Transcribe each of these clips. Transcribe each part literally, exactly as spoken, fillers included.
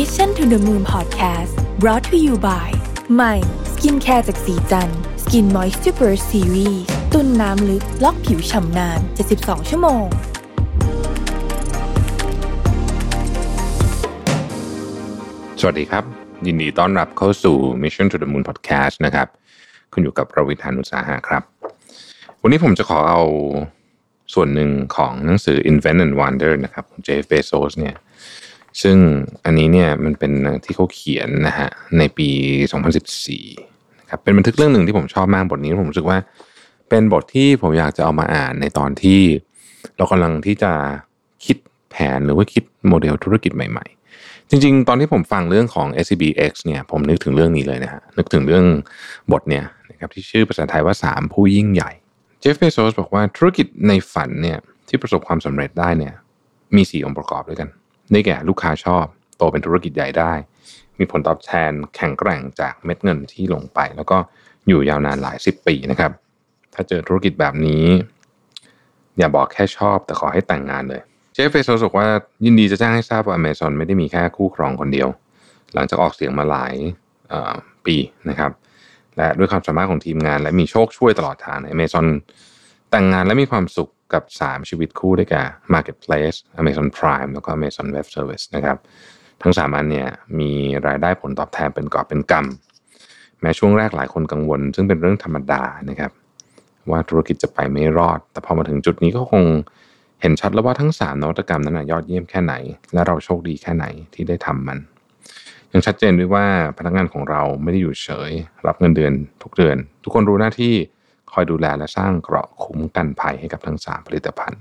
Mission to the Moon Podcast brought to you by ใหม่สกินแคร์จากสีจันทร์สกินมอยส์เจอร์เพอร์ซีรีส์ตุ้นน้ำลึกล็อกผิวฉ่ำนานเจ็ดสิบสองชั่วโมงสวัสดีครับยินดีต้อนรับเข้าสู่ Mission to the Moon Podcast นะครับคุณอยู่กับประวิทยานุสาหะครับวันนี้ผมจะขอเอาส่วนหนึ่งของหนังสือ Invent and Wonder นะครับของ Jeff Bezos เนี่ยซึ่งอันนี้เนี่ยมันเป็นที่เขาเขียนนะฮะในปีสองพันสิบสี่นะครับเป็นบันทึกเรื่องหนึ่งที่ผมชอบมากบทนี้ผมรู้สึกว่าเป็นบทที่ผมอยากจะเอามาอ่านในตอนที่เรากำลังที่จะคิดแผนหรือว่าคิดโมเดลธุรกิจใหม่ๆจริงๆตอนที่ผมฟังเรื่องของ เอส ซี บี เอ็กซ์ เนี่ยผมนึกถึงเรื่องนี้เลยนะฮะนึกถึงเรื่องบทเนี่ยนะครับที่ชื่อภาษาไทยว่าสามผู้ยิ่งใหญ่เจฟ เบโซสบอกว่าธุรกิจในฝันเนี่ยที่ประสบความสำเร็จได้เนี่ยมีสี่องค์ประกอบด้วยกันได้แก่ลูกค้าชอบโตเป็นธุรกิจใหญ่ได้มีผลตอบแทนแข็งแกร่งจากเม็ดเงินที่ลงไปแล้วก็อยู่ยาวนานหลายสิบปีนะครับถ้าเจอธุรกิจแบบนี้อย่าบอกแค่ชอบแต่ขอให้แต่งงานเลยเจฟ เบโซสบอกว่ายินดีจะแจ้งให้ทราบว่า Amazon ไม่ได้มีแค่คู่ครองคนเดียวหลังจากออกเสียงมาหลายปีนะครับและด้วยความสามารถของทีมงานและมีโชคช่วยตลอดทางใน Amazon แต่งงานและมีความสุขกับสามชีวิตคู่ได้แก่ Marketplace Amazon Prime แล้วก็ Amazon Web Service นะครับทั้งสามอันเนี่ยมีรายได้ผลตอบแทนเป็นกอบเป็นกำแม้ช่วงแรกหลายคนกังวลซึ่งเป็นเรื่องธรรมดานะครับว่าธุรกิจจะไปไม่รอดแต่พอมาถึงจุดนี้ก็คงเห็นชัดแล้วว่าทั้งสามนวัตกรรมนั้นน่ะยอดเยี่ยมแค่ไหนและเราโชคดีแค่ไหนที่ได้ทำมันยังชัดเจนด้วยว่าพนักงานของเราไม่ได้อยู่เฉยรับเงินเดือนทุกเดือนทุกคนรู้หน้าที่คอยดูแลและสร้างเกราะคุ้มกันภัยให้กับทั้งสามผลิตภัณฑ์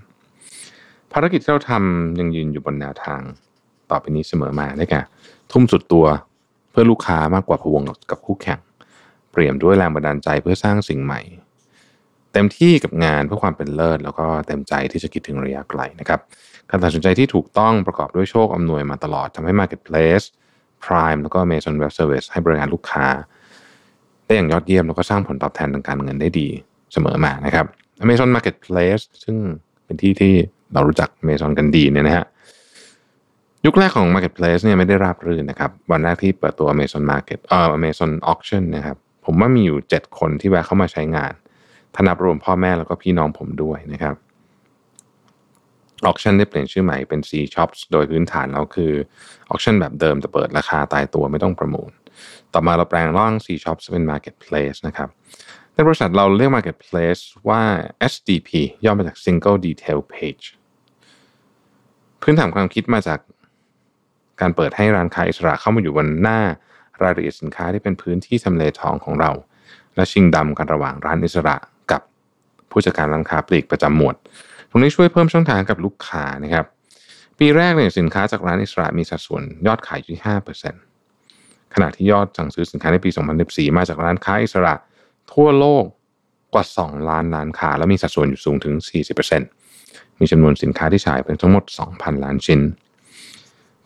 ภารกิจที่เราทำยังยืนอยู่บนแนวทางต่อไปนี้เสมอมาได้แก่ทุ่มสุดตัวเพื่อลูกค้ามากกว่าพะวงกับคู่แข่งเปรียบด้วยแรงบันดาลใจเพื่อสร้างสิ่งใหม่เต็มที่กับงานเพื่อความเป็นเลิศแล้วก็เต็มใจที่จะคิดถึงระยะไกลนะครับการตัดสินใจที่ถูกต้องประกอบด้วยโชคอำนวยมาตลอดทำให้ Marketplace Prime แล้วก็ Amazon Web Service ให้บริการลูกค้าได้อย่างยอดเยี่ยมแล้วก็สร้างผลตอบแทนทางการเงินได้ดีเสมอมานะครับ Amazon Marketplace ซึ่งเป็นที่ที่เรารู้จัก Amazon กันดีเนี่ยนะฮะยุคแรกของ Marketplace เนี่ยไม่ได้ราบรื่นนะครับวันแรกที่เปิดตัว Amazon Market เอ่อ Amazon Auction นะครับผมว่ามีอยู่เจ็ดคนที่แวะเข้ามาใช้งานถ้านับรวมพ่อแม่แล้วก็พี่น้องผมด้วยนะครับ Auction ได้เปลี่ยนชื่อใหม่เป็น zShops โดยพื้นฐานแล้วคือ Auction แบบเดิมแต่เปิดราคาตายตัวไม่ต้องประมูลต่อมาเราแปลงร่าง zShops เป็น Marketplace นะครับในบริษัทเราเรียก Marketplace ว่า เอส ดี พี ย่อมาจาก Single Detail Page พื้นฐานความคิดมาจากการเปิดให้ร้านค้าอิสระเข้ามาอยู่บนหน้ารายละเอียดสินค้าที่เป็นพื้นที่ทำเลทองของเราและชิงดำกันระหว่างร้านอิสระกับผู้จัดการร้านค้าปลีกประจำหมวดตรงนี้ช่วยเพิ่มช่องทางกับลูกค้านะครับปีแรกเนี่ยสินค้าจากร้านอิสระมีสัดส่วนยอดขายอยู่ที่ ห้าเปอร์เซ็นต์ ขณะที่ยอดสั่งซื้อสินค้าในปีสองพันสิบสี่มาจากร้านค้าอิสระทั่วโลกกว่าสองล้านล้านค้าและมีสัดส่วนอยู่สูงถึง สี่สิบเปอร์เซ็นต์ มีจำนวนสินค้าที่ขายเป็นทั้งหมด สองพัน ล้านชิ้น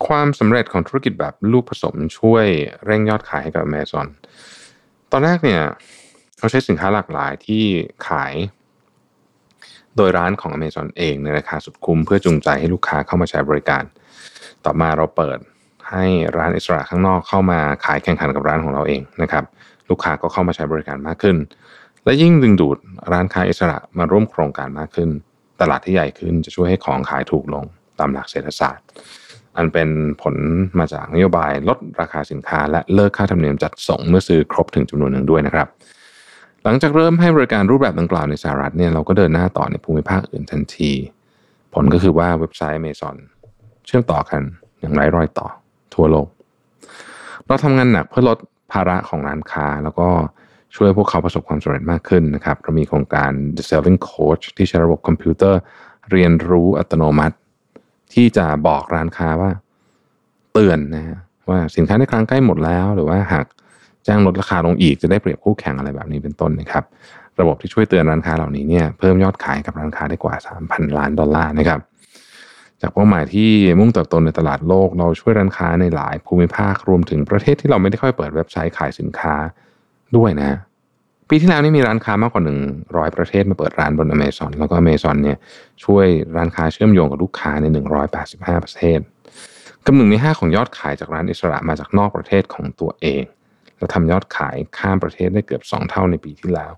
ความสำเร็จของธุรกิจแบบลูกผสมช่วยเร่งยอดขายให้กับ Amazon ตอนแรกเนี่ยเขาใช้สินค้าหลากหลายที่ขายโดยร้านของ Amazon เองในราคาสุดคุ้มเพื่อจูงใจให้ลูกค้าเข้ามาใช้บริการต่อมาเราเปิดให้ร้านอิสระข้างนอกเข้ามาขายแข่งขันกับร้านของเราเองนะครับลูกค้าก็เข้ามาใช้บริการมากขึ้นและยิ่งดึงดูดร้านค้าอิสระมาร่วมโครงการมากขึ้นตลาดที่ใหญ่ขึ้นจะช่วยให้ของขายถูกลงตามหลักเศรษฐศาสตร์อันเป็นผลมาจากนโยบายลดราคาสินค้าและเลิกค่าธรรมเนียมจัดส่งเมื่อซื้อครบถึงจำนวนหนึ่งด้วยนะครับหลังจากเริ่มให้บริการรูปแบบดังกล่าวในสหรัฐเนี่ยเราก็เดินหน้าต่อในภูมิภาคอื่นทันทีผลก็คือว่าเว็บไซต์ Amazon เชื่อมต่อกันอย่างไร้รอยต่อทั่วโลกเราทำงานหนักเพื่อลดภาระของร้านค้าแล้วก็ช่วยพวกเขาประสบความสำเร็จมากขึ้นนะครับเรามีโครงการ The Serving Coach ที่ใช้ระบบคอมพิวเตอร์เรียนรู้อัตโนมัติที่จะบอกร้านค้าว่าเตือนนะฮะว่าสินค้าในคลังใกล้หมดแล้วหรือว่าหากแจ้งลดราคาลงอีกจะได้เปรียบคู่แข่งอะไรแบบนี้เป็นต้นนะครับระบบที่ช่วยเตือนร้านค้าเหล่านี้เนี่ยเพิ่มยอดขายกับร้านค้าได้กว่า สามพัน ล้านดอลลาร์นะครับจากเป้าหมายที่มุ่งเติบโตในตลาดโลกเราช่วยร้านค้าในหลายภูมิภาครวมถึงประเทศที่เราไม่ได้ค่อยเปิดเว็บไซต์ขายสินค้าด้วยนะปีที่แล้วนี่มีร้านค้ามากกว่าหนึ่งร้อยประเทศมาเปิดร้านบน Amazon แล้วก็ Amazon เนี่ยช่วยร้านค้าเชื่อมโยงกับลูกค้าใน หนึ่งร้อยแปดสิบห้า ประเทศ กำหนึ่งในห้าของยอดขายจากร้านอิสระมาจากนอกประเทศของตัวเองและทำยอดขายข้ามประเทศได้เกือบสองเท่าในปีที่แล้ว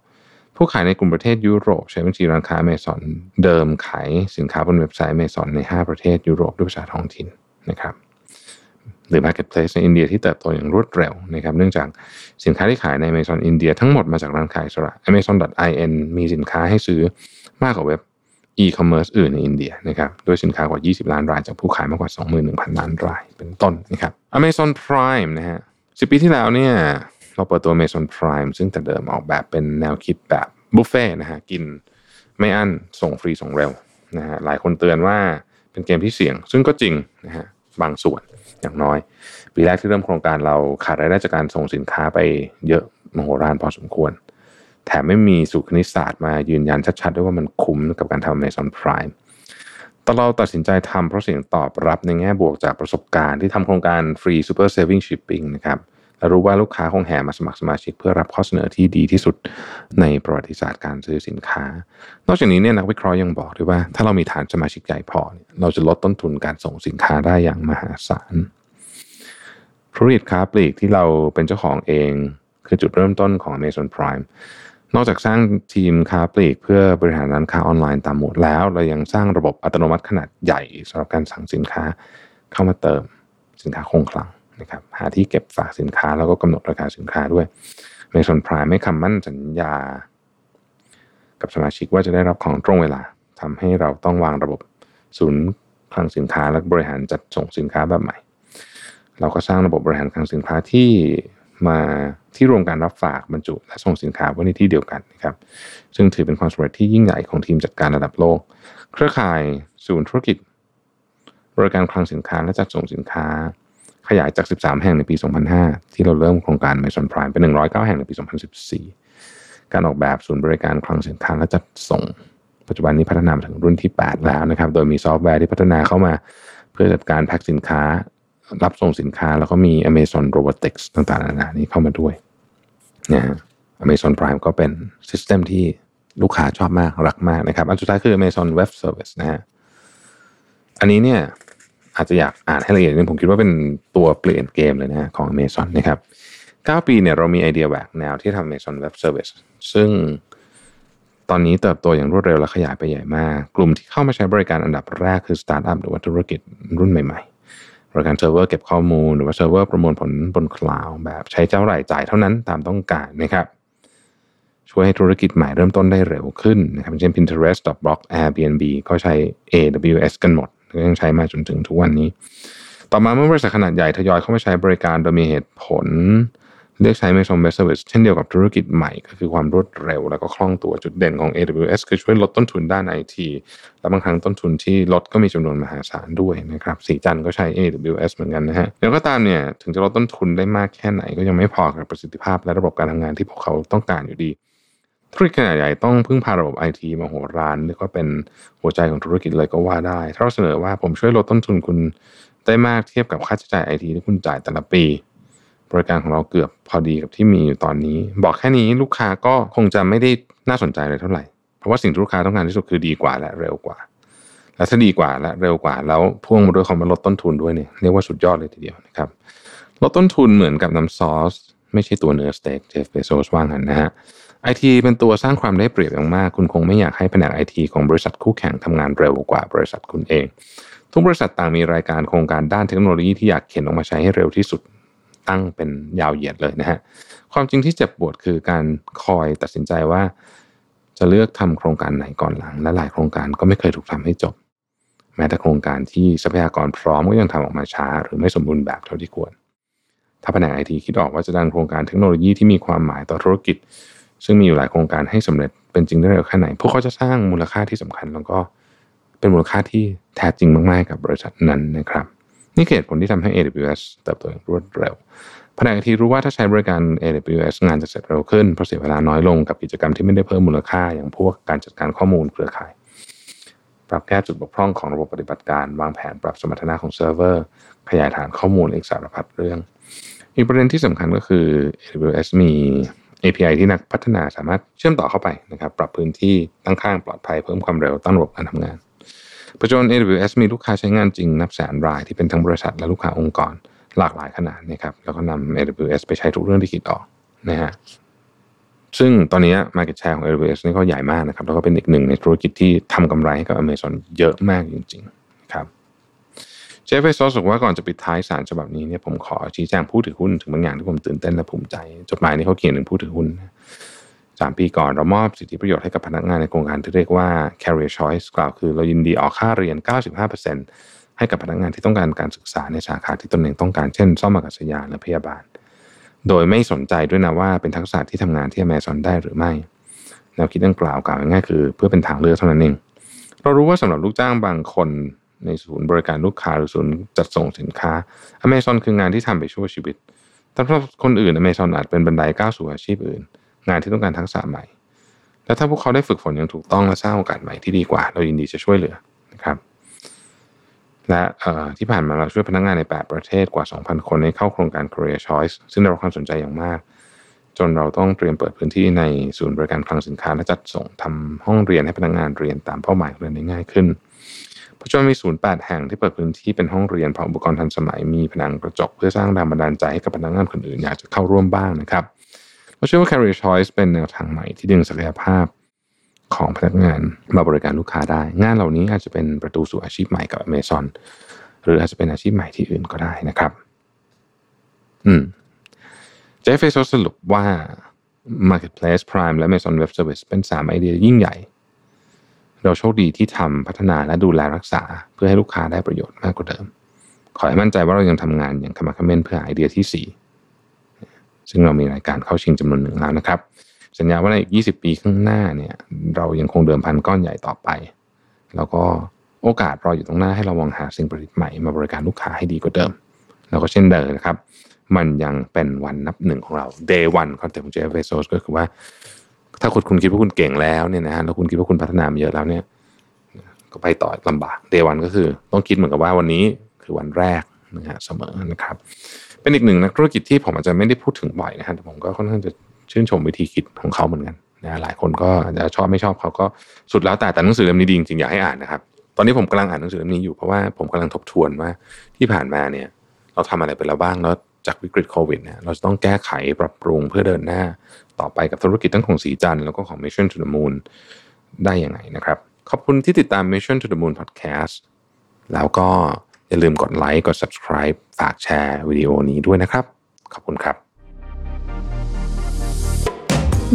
ผู้ขายในกลุ่มประเทศยุโรปใช้บัญชีร้านค้า Amazon เดิมขายสินค้าบนเว็บไซต์ Amazon ในห้าประเทศยุโรปด้วยภาษาท้องถิ่นนะครับหรือ Marketplace ในอินเดียที่เติบโตอย่างรวดเร็วนะครับเนื่องจากสินค้าที่ขายใน Amazon อินเดียทั้งหมดมาจากร้านขายอิสระ amazon ดอท ไอ เอ็น มีสินค้าให้ซื้อมากกว่าเว็บ e-commerce อื่นในอินเดียนะครับด้วยสินค้ากว่ายี่สิบล้านรายจากผู้ขายมากกว่า สองหมื่นหนึ่งพัน ล้านรายเป็นต้นนะครับ Amazon Prime นะฮะสิบปีที่แล้วเนี่ยเราเปิดตัว Amazon Prime ซึ่งแต่เดิมออกแบบเป็นแนวคิดแบบบุฟเฟ่ต์นะฮะกินไม่อั้นส่งฟรีส่งเร็วนะฮะหลายคนเตือนว่าเป็นเกมที่เสี่ยงซึ่งก็จริงนะฮะบางส่วนอย่างน้อยปีแรกที่เริ่มโครงการเราขาดรายได้จากการส่งสินค้าไปเยอะมโหฬารพอสมควรแถมไม่มีสูตรคณิตศาสตร์มายืนยันชัดๆด้วยว่ามันคุ้มกับการทำ Amazon Prime แต่เราตัดสินใจทำเพราะเสียงตอบรับในแง่บวกจากประสบการณ์ที่ทำโครงการฟรี Super Saving Shipping นะครับและรู้ว่าลูกค้าคงแห่มาสมัครสมาชิกเพื่อรับข้อเสนอที่ดีที่สุดในประวัติศาสตร์การซื้อสินค้านอกจากนี้เนี่ยนักวิเคราะห์ยังบอกด้วยว่าถ้าเรามีฐานสมาชิกใหญ่พอเราจะลดต้นทุนการส่งสินค้าได้อย่างมหาศาลธุรกิจค้าปลีกที่เราเป็นเจ้าของเองคือจุดเริ่มต้นของ Amazon Prime นอกจากสร้างทีมค้าปลีกเพื่อบริหารร้านค้าออนไลน์ตามหมวดแล้วเรายังสร้างระบบอัตโนมัติขนาดใหญ่สำหรับการสั่งสินค้าเข้ามาเติมสินค้าคงคลังนะครับหาที่เก็บฝากสินค้าแล้วก็กำหนดราคาสินค้าด้วย Amazon Prime ให้คำมั่นสัญญากับสมาชิกว่าจะได้รับของตรงเวลาทำให้เราต้องวางระบบศูนย์คลังสินค้าและบริหารจัดส่งสินค้าแบบใหม่เราก็สร้างระบบบริหารคลังสินค้าที่มาที่รวมการรับฝากบรรจุและส่งสินค้าไว้ในที่เดียวกันนะครับซึ่งถือเป็นความสำเร็จที่ยิ่งใหญ่ของทีมจัดการระดับโลกเครือข่ายศูนย์ธุรกิจบริการคลังสินค้าและจัดส่งสินค้าขยายจากสิบสามแห่งในปีสองพันห้าที่เราเริ่มโครงการ Amazon Prime เป็นหนึ่งร้อยเก้าแห่งในปีสองพันสิบสี่การออกแบบศูนย์บริการคลังสินค้าและจัดส่งปัจจุบันนี้พัฒนามาถึงรุ่นที่แปดแล้วนะครับโดยมีซอฟต์แวร์ที่พัฒนาเข้ามาเพื่อจัดการแพ็คสินค้ารับส่งสินค้าแล้วก็มี Amazon Robotics ต่างๆนานานี้เข้ามาด้วยนะฮะ Amazon Prime ก็เป็นซิสเต็มที่ลูกค้าชอบมากรักมากนะครับอันสุดท้ายคือ Amazon Web Service นะฮะอันนี้เนี่ยอาจจะอยากอ่านให้ละเอียดนิดนึงผมคิดว่าเป็นตัวเปลี่ยนเกมเลยนะของ Amazon นะครับเก้าปีเนี่ยเรามีไอเดียแหวกแนวที่ทำ Amazon Web Service ซึ่งตอนนี้เติบโตอย่างรวดเร็วและขยายไปใหญ่มากกลุ่มที่เข้ามาใช้บริการอันดับแรกคือสตาร์ทอัพหรือว่าธุรกิจรุ่นใหม่ๆบริการเซิร์ฟเวอร์เก็บข้อมูลหรือว่าเซิร์ฟเวอร์ประมวลผลบนคลาวด์แบบใช้เจ้ารายจ่ายเท่านั้นตามต้องการนะครับช่วยให้ธุรกิจใหม่เริ่มต้นได้เร็วขึ้นนะครับเช่น Pinterest Dropbox Airbnb ก็ใช้ เอ ดับเบิลยู เอส กันหมดก็ยังใช้มาจนถึงทุกวันนี้ต่อมาเมื่อบริษัทขนาดใหญ่ทยอยเข้ามาใช้บริการโดยมีเหตุผลเลือกใช้ Amazon Web Service เช่นเดียวกับธุรกิจใหม่ก็คือความรวดเร็วและก็คล่องตัวจุดเด่นของ เอ ดับเบิลยู เอส คือช่วยลดต้นทุนด้าน ไอ ที และบางครั้งต้นทุนที่ลดก็มีจำนวนมหาศาลด้วยนะครับสีจันทร์ก็ใช้ เอ ดับเบิลยู เอส เหมือนกันนะฮะอย่างก็ตามเนี่ยถึงจะลดต้นทุนได้มากแค่ไหนก็ยังไม่พอกับประสิทธิภาพและระบบการทำงานที่พวกเขาต้องการอยู่ดีธุรกิจขนาดใหญ่ต้องพึ่งพาระบบ ไอ ที มโหฬารเรียกว่าเป็นหัวใจของธุรกิจเลยก็ว่าได้ถ้าเราเสนอว่าผมช่วยลดต้นทุนคุณได้มากเทียบกับค่าใช้จ่าย ไอ ที ที่คุณจ่ายแต่ละปีบริการของเราเกือบพอดีกับที่มีอยู่ตอนนี้บอกแค่นี้ลูกค้าก็คงจะไม่ได้น่าสนใจเลยเท่าไหร่เพราะว่าสิ่งที่ลูกค้าต้องการที่สุดคือดีกว่าและเร็วกว่าและถ้าดีกว่าและเร็วกว่าแล้วพ่วงมาด้วยคำว่าลดต้นทุนด้วยเนี่ยเรียกว่าสุดยอดเลยทีเดียวนะครับลดต้นทุนเหมือนกับน้ำซอสไม่ใช่ตัวเนื้อสเต็ก Jeff Bezos ว่างั้นนะฮะไอ ที เป็นตัวสร้างความได้เปรียบอย่างมากคุณคงไม่อยากให้แผนก ไอ ที ของบริษัทคู่แข่งทำงานเร็วกว่าบริษัทคุณเองทุกบริษัทต่างมีรายการโครงการด้านเทคโนโลยีที่อยากเข็นออกมาใช้ให้เร็วที่สุดตั้งเป็นยาวเหยียดเลยนะฮะความจริงที่เจ็บปวดคือการคอยตัดสินใจว่าจะเลือกทำโครงการไหนก่อนหลังและหลายโครงการก็ไม่เคยถูกทำให้จบแม้แต่โครงการที่ทรัพยากรพร้อมก็ยังทำออกมาช้าหรือไม่สมบูรณ์แบบเท่าที่ควรถ้าแผนก ไอ ที คิดออกว่าจะดันโครงการเทคโนโลยีที่มีความหมายต่อธุรกิจซึ่งมีอยู่หลายโครงการให้สำเร็จเป็นจริงได้เร็วแค่ไหนพวกเขาจะสร้างมูลค่าที่สำคัญแล้วก็เป็นมูลค่าที่แท้จริงมากๆกับบริษัทนั้นนะครับนี่เหตุผลที่ทำให้ เอ ดับเบิลยู เอส เติบโตอย่างรวดเร็วแผนก ไอ ที รู้ว่าถ้าใช้บริการ เอ ดับเบิลยู เอส งานจะเสร็จเร็วขึ้นเพราะเสียเวลาน้อยลงกับกิจกรรมที่ไม่ได้เพิ่มมูลค่าอย่างพวกการจัดการข้อมูลเครือข่ายปรับแก้จุดบกพร่องของระบบปฏิบัติการวางแผนปรับสมรรถนะของเซิร์ฟเวอร์ขยายฐานข้อมูลอีกสารพัดเรื่องอีกประเด็นที่สำคัญก็คือ เอ ดับเบิลยู เอส มี เอ พี ไอ ที่นักพัฒนาสามารถเชื่อมต่อเข้าไปนะครับปรับพื้นที่ตั้งค่าปลอดภัยเพิ่มความเร็วตั้งระบบการทำงาน ปัจจุบัน เอ ดับเบิลยู เอส มีลูกค้าใช้งานจริงนับแสนรายที่เป็นทั้งบริษัทและลูกค้าองค์กรหลากหลายขนาดนะครับแล้วก็นำ เอ ดับเบิลยู เอส ไปใช้ทุกเรื่องที่คิดออกนะฮะซึ่งตอนนี้ market share ของ เอ ดับเบิลยู เอส นี่ก็ใหญ่มากนะครับแล้วก็เป็นอีกหนึ่งในธุรกิจที่ทำกำไรให้กับ Amazon เยอะมากจริงๆนะครับ Jeff Bezos บอกว่าก่อนจะปิดท้ายสารฉบับนี้เนี่ยผมขอชี้แจงผู้ถือหุ้นถึงบางอย่างที่ผมตื่นเต้นและภูมิใจจดหมายนี้เขาเขียนถึงผู้ถือหุ้นสามปีก่อนเรามอบสิทธิประโยชน์ให้กับพนักงานในโครงการที่เรียกว่า Career Choice กล่าวคือเรายินดีออกค่าเรียน เก้าสิบห้าเปอร์เซ็นต์ ให้กับพนักงานที่ต้องการการศึกษาในสาขาที่ตนเองต้องการเช่นซ่อมอากาศยานและพยาบาลโดยไม่สนใจด้วยนะว่าเป็นทักษะที่ทำงานที่ Amazon ได้หรือไม่แนวคิดดังกล่าวกล่าวง่ายๆคือเพื่อเป็นทางเลือกเท่านั้นเองเรารู้ว่าสำหรับลูกจ้างบางคนในศูนย์บริการลูกค้าหรือศูนย์จัดส่งสินค้า Amazon คืองานที่ทำไปชั่วชีวิตแต่สำหรับคนอื่น Amazon อาจเป็นบันไดก้าวสู่อาชีพอื่นงานที่ต้องการทักษะใหม่และถ้าพวกเขาได้ฝึกฝนอย่างถูกต้องและสร้างโอกาสใหม่ที่ดีกว่าเรายินดีจะช่วยเหลือนะครับและที่ผ่านมาเราช่วยพนักงานในแปดประเทศกว่า สองพัน คนให้เข้าโครงการ Career Choice ซึ่งได้รับความสนใจอย่างมากจนเราต้องเตรียมเปิดพื้นที่ในศูนย์บริการคลังสินค้าและจัดส่งทำห้องเรียนให้พนักงานเรียนตามเป้าหมายเรียนได้ง่ายขึ้นปัจจุบันมีศูนย์แปดแห่งที่เปิดพื้นที่เป็นห้องเรียนพร้อมอุปกรณ์ทันสมัยมีผนังกระจกเพื่อสร้างแรงบันดาลใจให้กับพนักงานคนอื่นอยากจะเข้าร่วมบ้างนะครับเราเชื่อว่า Career Choice เป็นแนวทางใหม่ที่ดึงศักยภาพของพนักงานมาบริการลูกค้าได้งานเหล่านี้อาจจะเป็นประตูสู่อาชีพใหม่กับ Amazon หรืออาจจะเป็นอาชีพใหม่ที่อื่นก็ได้นะครับอืม Jeff Bezos สรุปว่า Marketplace Prime และ Amazon Web Service เป็นสามไอเดียยิ่งใหญ่เราโชคดีที่ทำพัฒนาและดูแลรักษาเพื่อให้ลูกค้าได้ประโยชน์มากกว่าเดิมขอให้มั่นใจว่าเรายังทำงานอย่างขมักเขม้นเพื่อไอเดียที่สี่ซึ่งเรามีรายการเข้าชิงจำนวนหนึ่งแล้วนะครับสัญญาว่าในอีกยี่สิบปีข้างหน้าเนี่ยเรายังคงเดิมพันก้อนใหญ่ต่อไปแล้วก็โอกาสรออยู่ตรงหน้าให้เรามองหาสิ่งประดิษฐ์ใหม่มาบริการลูกค้าให้ดีกว่าเดิมแล้วก็เช่นเดิมนะครับมันยังเป็นวันนับหนึ่งของเรา Day วัน คอนเซ็ปต์ของ Jeff Bezos ก็คือว่าถ้าคุณคิดว่าคุณเก่งแล้วเนี่ยนะฮะแล้วคุณคิดว่าคุณพัฒนามาเยอะแล้วเนี่ยก็ไปต่อลำบาก Day วัน ก็คือต้องคิดเหมือนกับว่าวันนี้คือวันแรกนะฮะเสมอนะครับเป็นอีกหนึ่งนักธุรกิจที่ผมอาจจะไม่ได้พูดถึงบ่อยนะฮะแต่ผมก็ค่อนข้างจะชื่นชมวิธีคิดของเขาเหมือนกันนะหลายคนก็อาจจะชอบไม่ชอบเขาก็สุดแล้วแต่แต่หนังสือเล่มนี้ดีจริงๆอยากให้อ่านนะครับตอนนี้ผมกำลังอ่านหนังสือเล่มนี้อยู่เพราะว่าผมกำลังทบทวนว่าที่ผ่านมาเนี่ยเราทำอะไรไปแล้วบ้างแล้วจากวิกฤตโควิดเนี่ยเราจะต้องแก้ไขปรับปรุงเพื่อเดินหน้าต่อไปกับธุรกิจทั้งของสีจันทร์แล้วก็ของ Mission to the Moon ได้ยังไงนะครับขอบคุณที่ติดตาม Mission to the Moon Podcast แล้วก็อย่าลืมกดไลค์กด Subscribe ฝากแชร์วิดีโอนี้ด้วยนะครับขอบคุณครับ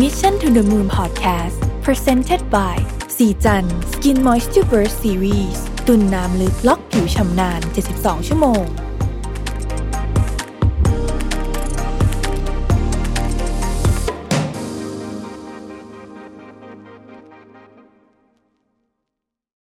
Mission to the Moon Podcast Presented by สีจัน Skin Moisture Burst Series ตุ่นน้ำลึกล็อกผิวชำนาน เจ็ดสิบสอง ชั่วโมง